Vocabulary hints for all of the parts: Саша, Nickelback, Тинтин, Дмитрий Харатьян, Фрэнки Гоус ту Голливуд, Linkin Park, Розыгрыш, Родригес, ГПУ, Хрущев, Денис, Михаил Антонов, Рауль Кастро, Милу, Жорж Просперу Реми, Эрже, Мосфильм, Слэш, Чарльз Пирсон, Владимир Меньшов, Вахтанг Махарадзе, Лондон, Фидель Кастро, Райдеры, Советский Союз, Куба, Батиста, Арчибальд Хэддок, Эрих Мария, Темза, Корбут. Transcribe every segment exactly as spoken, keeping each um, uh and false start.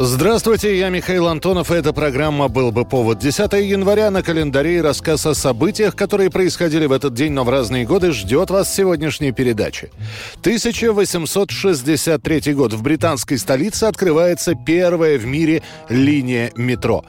Здравствуйте, я Михаил Антонов, и эта программа «Был бы повод». десятое января на календаре, рассказ о событиях, которые происходили в этот день, но в разные годы, ждет вас в сегодняшней передаче. тысяча восемьсот шестьдесят третий год. В британской столице открывается первая в мире линия метро.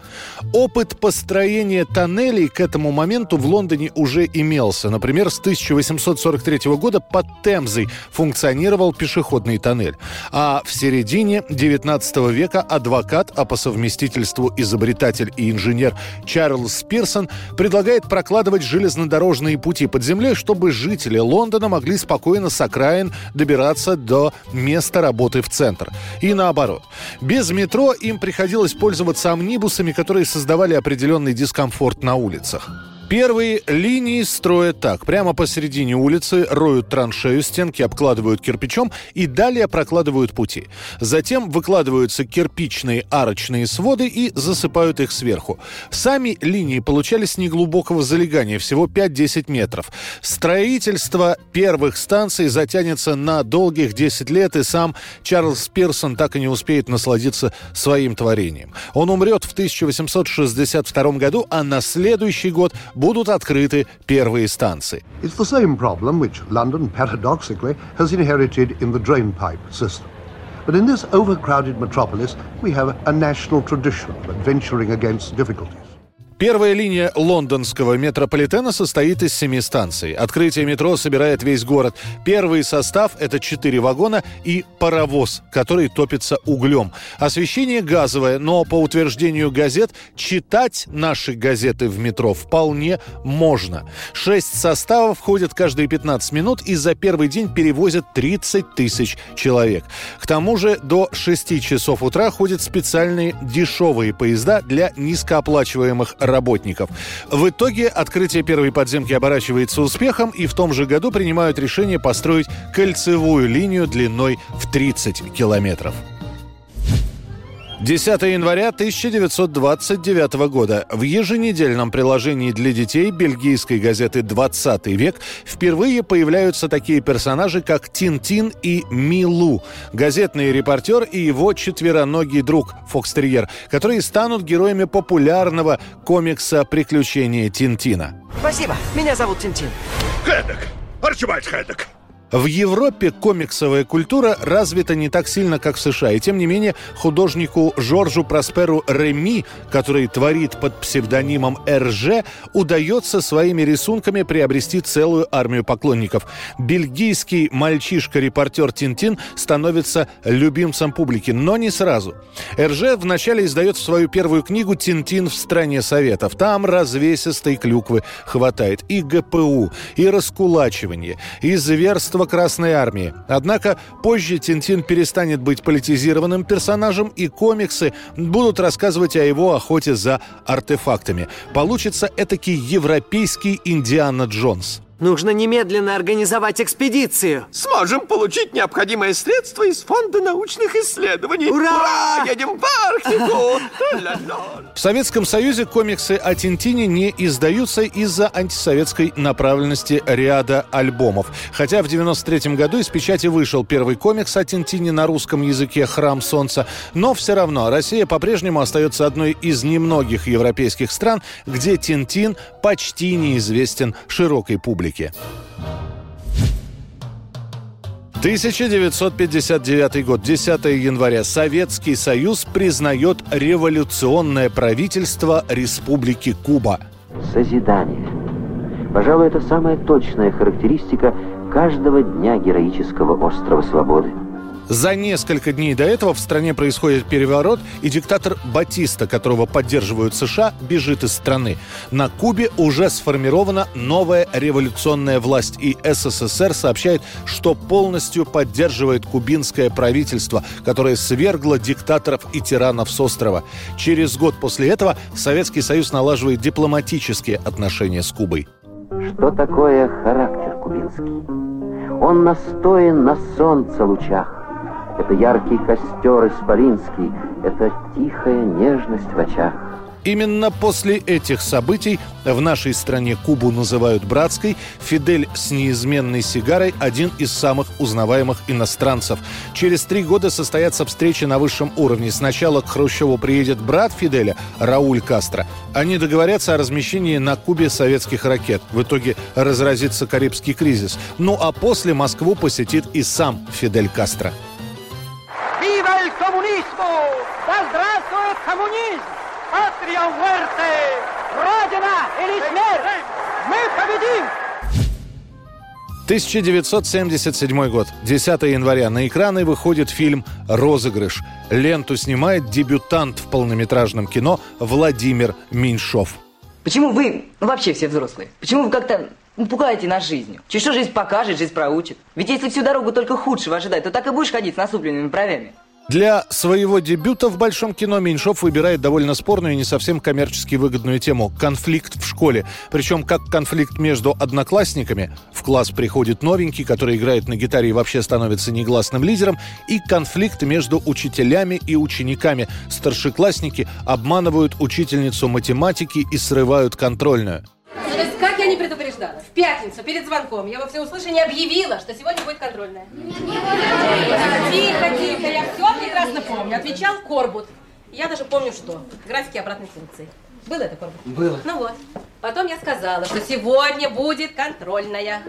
Опыт построения тоннелей к этому моменту в Лондоне уже имелся. Например, с тысяча восемьсот сорок третьего года под Темзой функционировал пешеходный тоннель. А в середине девятнадцатого века – адвокат, а по совместительству изобретатель и инженер Чарльз Пирсон предлагает прокладывать железнодорожные пути под землей, чтобы жители Лондона могли спокойно с окраин добираться до места работы в центр. И наоборот. Без метро им приходилось пользоваться амнибусами, которые создавали определенный дискомфорт на улицах. Первые линии строят так. Прямо посередине улицы роют траншею, стенки обкладывают кирпичом и далее прокладывают пути. Затем выкладываются кирпичные арочные своды и засыпают их сверху. Сами линии получались неглубокого залегания, всего пять-десять метров. Строительство первых станций затянется на долгих десять лет, и сам Чарльз Пирсон так и не успеет насладиться своим творением. Он умрет в тысяча восемьсот шестьдесят втором году, а на следующий год будут открыты первые станции. It's the same problem which London paradoxically has inherited in the drainpipe system. But in this overcrowded metropolis we have a national tradition of adventuring against difficulties. Первая линия лондонского метрополитена состоит из семи станций. Открытие метро собирает весь город. Первый состав – это четыре вагона и паровоз, который топится углем. Освещение газовое, но, по утверждению газет, читать наши газеты в метро вполне можно. Шесть составов ходят каждые пятнадцать минут и за первый день перевозят тридцать тысяч человек. К тому же до шести часов утра ходят специальные дешевые поезда для низкооплачиваемых работников. работников. В итоге открытие первой подземки оборачивается успехом, и в том же году принимают решение построить кольцевую линию длиной в тридцать километров. десятое января тысяча девятьсот двадцать девятого года в еженедельном приложении для детей бельгийской газеты «двадцатый век» впервые появляются такие персонажи, как Тинтин и Милу, газетный репортер и его четвероногий друг фокстерьер, которые станут героями популярного комикса «Приключения Тинтина». Спасибо, меня зовут Тинтин. Хэддок, Арчибальд Хэддок. В Европе комиксовая культура развита не так сильно, как в США. И тем не менее, художнику Жоржу Просперу Реми, который творит под псевдонимом Эрже, удается своими рисунками приобрести целую армию поклонников. Бельгийский мальчишка-репортер Тинтин становится любимцем публики, но не сразу. Эрже вначале издает свою первую книгу «Тинтин в стране советов». Там развесистой клюквы хватает. И ГПУ, и раскулачивание, и зверство Красной армии. Однако позже Тинтин перестанет быть политизированным персонажем, и комиксы будут рассказывать о его охоте за артефактами. Получится этакий европейский Индиана Джонс. Нужно немедленно организовать экспедицию. Сможем получить необходимое средство из фонда научных исследований. Ура! Ура! Едем в Арктику! В Советском Союзе комиксы о Тинтине не издаются из-за антисоветской направленности ряда альбомов. Хотя в девяносто третьем году из печати вышел первый комикс о Тинтине на русском языке «Храм солнца», но все равно Россия по-прежнему остается одной из немногих европейских стран, где Тинтин почти неизвестен широкой публике. тысяча девятьсот пятьдесят девятый год, десятое января. Советский Союз признает революционное правительство Республики Куба. Созидание. Пожалуй, это самая точная характеристика каждого дня героического острова свободы. За несколько дней до этого в стране происходит переворот, и диктатор Батиста, которого поддерживают США, бежит из страны. На Кубе уже сформирована новая революционная власть, и СССР сообщает, что полностью поддерживает кубинское правительство, которое свергло диктаторов и тиранов с острова. Через год после этого Советский Союз налаживает дипломатические отношения с Кубой. Что такое характер кубинца? шампанским. Он настоен на солнце лучах. Это яркий костер исполинский, это тихая нежность в очах. Именно после этих событий в нашей стране Кубу называют братской. Фидель с неизменной сигарой – один из самых узнаваемых иностранцев. Через три года состоятся встречи на высшем уровне. Сначала к Хрущеву приедет брат Фиделя, Рауль Кастро. Они договорятся о размещении на Кубе советских ракет. В итоге разразится Карибский кризис. Ну а после Москву посетит и сам Фидель Кастро. Вива эль коммунизмо! Да здравствует коммунизм! Патрия Уэрте! Родина или смерть! Мы победим! тысяча девятьсот семьдесят седьмой год. десятого января на экраны выходит фильм «Розыгрыш». Ленту снимает дебютант в полнометражном кино Владимир Меньшов. Почему вы вообще все взрослые? Почему вы как-то пугаете нас жизнью? Через что жизнь покажет, жизнь проучит? Ведь если всю дорогу только худшего ожидать, то так и будешь ходить с насупленными бровями. Для своего дебюта в большом кино Меньшов выбирает довольно спорную и не совсем коммерчески выгодную тему – конфликт в школе. Причем как конфликт между одноклассниками – в класс приходит новенький, который играет на гитаре и вообще становится негласным лидером, и конфликт между учителями и учениками. Старшеклассники обманывают учительницу математики и срывают контрольную. Как я не предупреждала? В пятницу перед звонком я во всеуслышание объявила, что сегодня будет контрольная. Тихо, тихо, я все прекрасно помню. Отвечал Корбут. Я даже помню, что. Графики обратной функции. Было это, Корбут? Было. Ну вот. Потом я сказала, что сегодня будет контрольная.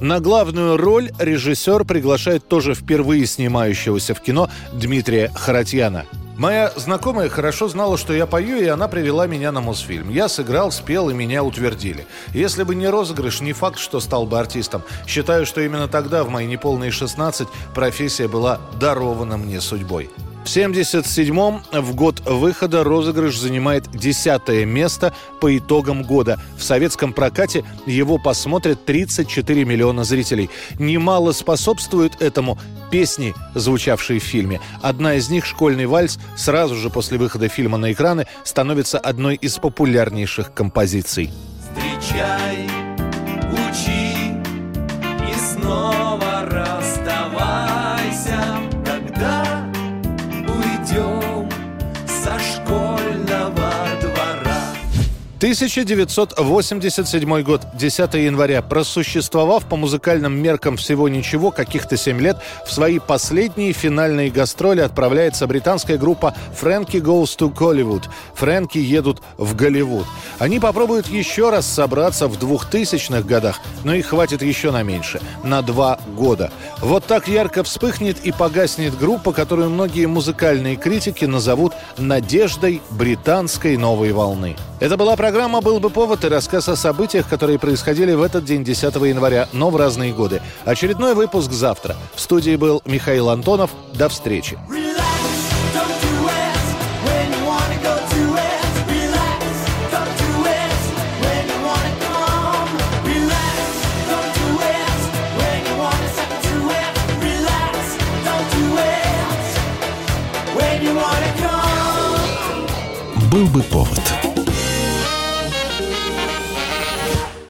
На главную роль режиссер приглашает тоже впервые снимающегося в кино Дмитрия Харатьяна. Моя знакомая хорошо знала, что я пою, и она привела меня на Мосфильм. Я сыграл, спел, и меня утвердили. Если бы не розыгрыш, не факт, что стал бы артистом. Считаю, что именно тогда, в мои неполные шестнадцать, профессия была дарована мне судьбой. В семьдесят седьмом, в год выхода, «Розыгрыш» занимает десятое место по итогам года. В советском прокате его посмотрят тридцать четыре миллиона зрителей. Немало способствует этому песни, звучавшие в фильме. Одна из них, «Школьный вальс», сразу же после выхода фильма на экраны становится одной из популярнейших композиций. Встречай, учи и снова расставайся. тысяча девятьсот восемьдесят седьмой год, десятого января. Просуществовав по музыкальным меркам всего ничего, каких-то семь лет, в свои последние финальные гастроли отправляется британская группа «Фрэнки Гоус ту Голливуд». «Фрэнки едут в Голливуд». Они попробуют еще раз собраться в двухтысячных годах, но их хватит еще на меньше, на два года. Вот так ярко вспыхнет и погаснет группа, которую многие музыкальные критики назовут «надеждой британской новой волны». Это была программа «Был бы повод» и рассказ о событиях, которые происходили в этот день, десятого января, но в разные годы. Очередной выпуск завтра. В студии был Михаил Антонов. До встречи. «Был бы повод».